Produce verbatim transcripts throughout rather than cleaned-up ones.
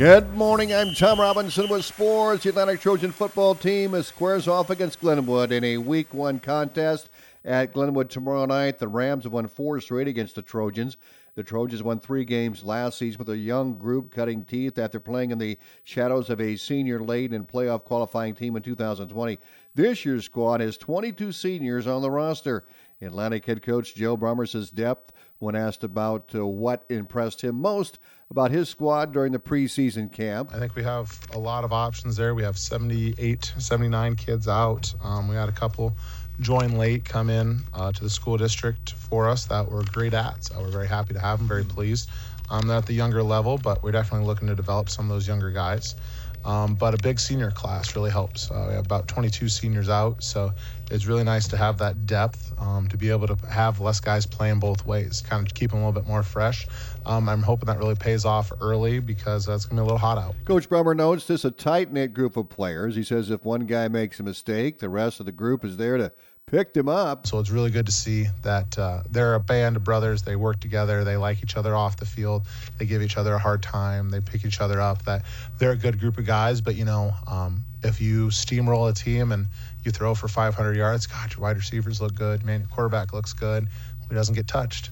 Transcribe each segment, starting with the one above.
Good morning, I'm Tom Robinson with sports. The Atlantic Trojan football team squares off against Glenwood in a week one contest at Glenwood tomorrow night. The Rams have won four straight against the Trojans. The Trojans won three games last season with a young group cutting teeth after playing in the shadows of a senior-laden and playoff qualifying team in two thousand twenty. This year's squad has twenty-two seniors on the roster. Atlantic head coach Joe Brummer says depth when asked about uh, what impressed him most about his squad during the preseason camp. I think we have a lot of options there. We have seventy-eight, seventy-nine kids out. Um, we had a couple join late, come in uh, to the school district for us that we're great at. So we're very happy to have them, very pleased. Um, they're at the younger level, but we're definitely looking to develop some of those younger guys. Um, but a big senior class really helps. Uh, we have about twenty-two seniors out, so it's really nice to have that depth, um, to be able to have less guys playing both ways, kind of keep them a little bit more fresh. Um, I'm hoping that really pays off early because uh, it's going to be a little hot out. Coach Brummer notes this is a tight-knit group of players. He says if one guy makes a mistake, the rest of the group is there to picked him up. So it's really good to see that uh, they're a band of brothers. They work together. They like each other off the field. They give each other a hard time. They pick each other up. That they're a good group of guys. But, you know, um, if you steamroll a team and you throw for five hundred yards, God, your wide receivers look good. Man, your quarterback looks good. He doesn't get touched.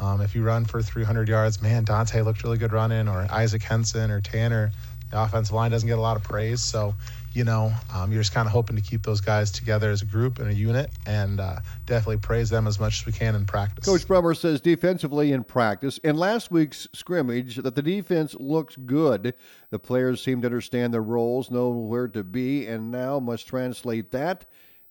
Um, if you run for three hundred yards, man, Dante looked really good running, or Isaac Henson or Tanner. The offensive line doesn't get a lot of praise. So, you know, um, you're just kind of hoping to keep those guys together as a group and a unit, and uh, definitely praise them as much as we can in practice. Coach Brummer says defensively in practice, in last week's scrimmage, that the defense looks good. The players seem to understand their roles, know where to be, and now must translate that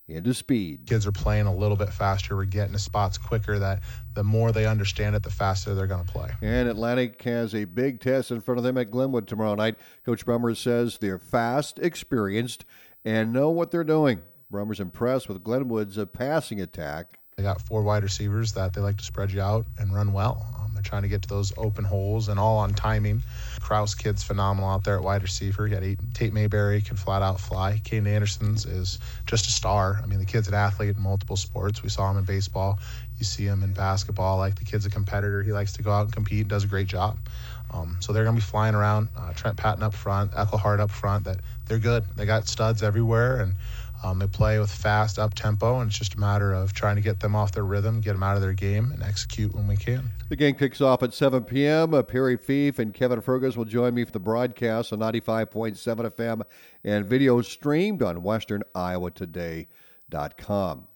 into speed. Kids are playing a little bit faster. We're getting to spots quicker. That the more they understand it, the faster they're going to play. And Atlantic has a big test in front of them at Glenwood tomorrow night. Coach Brummer says they're fast, experienced, and know what they're doing. Brummer's impressed with Glenwood's passing attack. They got four wide receivers that they like to spread you out and run well. Um, they're trying to get to those open holes and all on timing. Krause kid's phenomenal out there at wide receiver. You got Tate Mayberry, can flat out fly. Caden Anderson's is just a star. I mean, the kid's an athlete in multiple sports. We saw him in baseball. You see him in basketball. Like, the kid's a competitor. He likes to go out and compete and does a great job. Um, so they're going to be flying around. Uh, Trent Patton up front, Ethel Hart up front. That they're good. They got studs everywhere, and Um, they play with fast up-tempo, and it's just a matter of trying to get them off their rhythm, get them out of their game, and execute when we can. The game kicks off at seven p.m. Uh, Perry Feef and Kevin Fergus will join me for the broadcast on ninety-five point seven F M and video streamed on western iowa today dot com.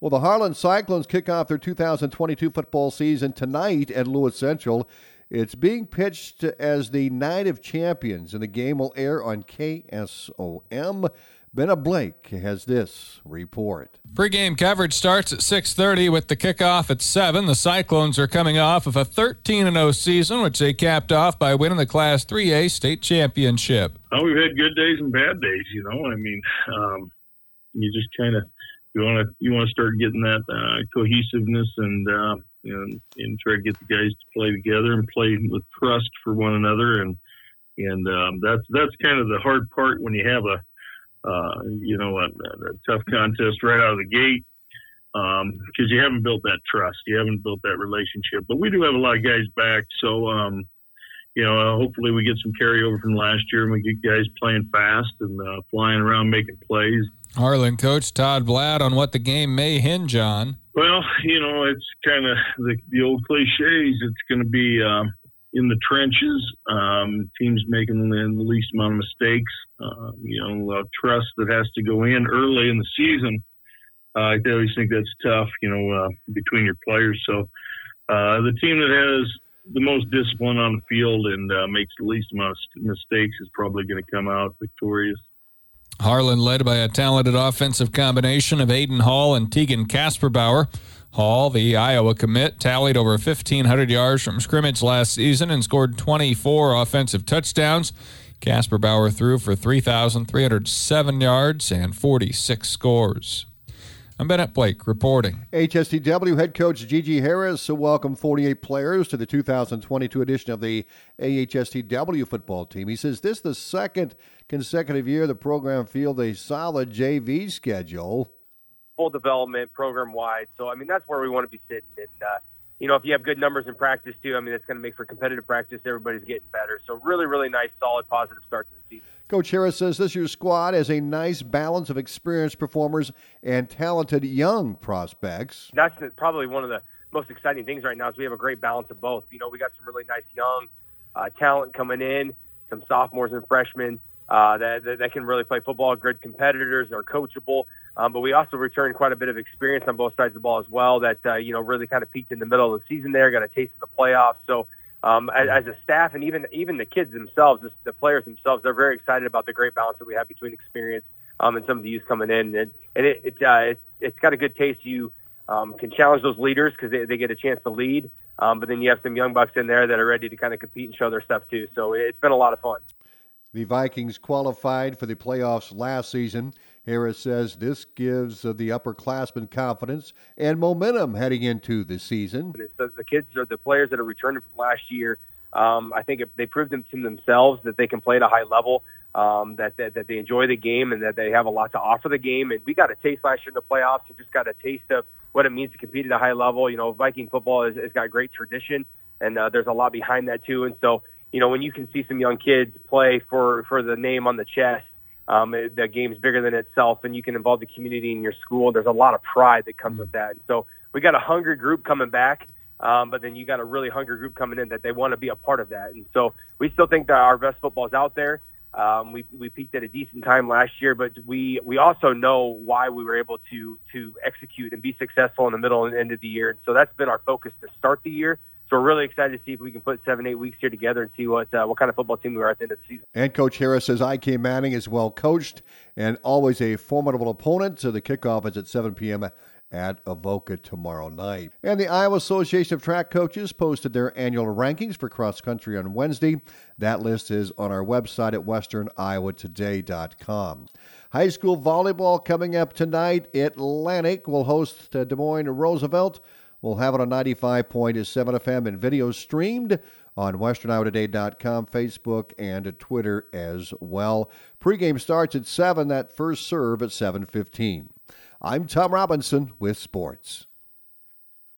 Well, the Harlan Cyclones kick off their two thousand twenty-two football season tonight at Lewis Central. It's being pitched as the Night of Champions, and the game will air on K S O M. Ben Blake has this report. Pre-game coverage starts at six thirty with the kickoff at seven. The Cyclones are coming off of a thirteen and oh season, which they capped off by winning the Class three A state championship. Oh, we've had good days and bad days, you know. I mean, um, you just kind of you want to you want to start getting that uh, cohesiveness and uh, and and try to get the guys to play together and play with trust for one another, and and um, that's that's kind of the hard part when you have a Uh, you know, a, a tough contest right out of the gate because um, you haven't built that trust. You haven't built that relationship. But we do have a lot of guys back. So, um, you know, uh, hopefully we get some carryover from last year and we get guys playing fast and uh, flying around making plays. Harlan coach Todd Vlad on what the game may hinge on. Well, you know, it's kind of the, the old cliches. It's going to be uh, in the trenches, um, teams making the least amount of mistakes. Uh, you know, uh, trust that has to go in early in the season. Uh, I always think that's tough, you know, uh, between your players. So uh, the team that has the most discipline on the field and uh, makes the least amount of mistakes is probably going to come out victorious. Harlan led by a talented offensive combination of Aiden Hall and Tegan Kasperbauer. Hall, the Iowa commit, tallied over fifteen hundred yards from scrimmage last season and scored twenty-four offensive touchdowns. Kasperbauer threw for three thousand three hundred seven yards and forty-six scores. I'm Bennett Blake reporting. A H S T W head coach Gigi Harris welcomed forty-eight players to the two thousand twenty-two edition of the A H S T W football team. He says this is the second consecutive year the program fielded a solid J V schedule. Full development program-wide. So, I mean, that's where we want to be sitting. And, uh, you know, if you have good numbers in practice too, I mean, that's going to make for competitive practice. Everybody's getting better. So really, really nice, solid, positive start to the season. Coach Harris says this year's squad has a nice balance of experienced performers and talented young prospects. That's probably one of the most exciting things right now is we have a great balance of both. You know, we got some really nice young uh, talent coming in, some sophomores and freshmen uh, that, that, that can really play football, good competitors, are coachable. Um, but we also returned quite a bit of experience on both sides of the ball as well that, uh, you know, really kind of peaked in the middle of the season there, got a taste of the playoffs. So um, as, as a staff and even even the kids themselves, the, the players themselves, they're very excited about the great balance that we have between experience um, and some of the youth coming in. And, and it, it, uh, it, it's got a good taste. You um, can challenge those leaders because they, they get a chance to lead. Um, but then you have some young bucks in there that are ready to kind of compete and show their stuff too. So it's been a lot of fun. The Vikings qualified for the playoffs last season. Harris says this gives the upperclassmen confidence and momentum heading into the season. The kids are the players that are returning from last year. Um, I think they proved them to themselves that they can play at a high level, um, that, that that they enjoy the game and that they have a lot to offer the game. And we got a taste last year in the playoffs and just got a taste of what it means to compete at a high level. You know, Viking football has, has got great tradition, and uh, there's a lot behind that too. And so, you know, when you can see some young kids play for, for the name on the chest, um, it, the game's bigger than itself, and you can involve the community in your school. There's a lot of pride that comes mm-hmm. with that. And so we got a hungry group coming back, um, but then you got a really hungry group coming in that they want to be a part of that. And so we still think that our best football is out there. Um, we we peaked at a decent time last year, but we, we also know why we were able to to execute and be successful in the middle and end of the year. And so that's been our focus to start the year. So we're really excited to see if we can put seven, eight weeks here together and see what uh, what kind of football team we are at the end of the season. And Coach Harris says I K Manning is well coached and always a formidable opponent. So the kickoff is at seven p.m. at Avoca tomorrow night. And the Iowa Association of Track Coaches posted their annual rankings for cross country on Wednesday. That list is on our website at western iowa today dot com. High school volleyball coming up tonight. Atlantic will host Des Moines Roosevelt. We'll have it on ninety-five point seven F M and video streamed on western iowa today dot com, Facebook, and Twitter as well. Pregame starts at seven, that first serve at seven fifteen. I'm Tom Robinson with sports.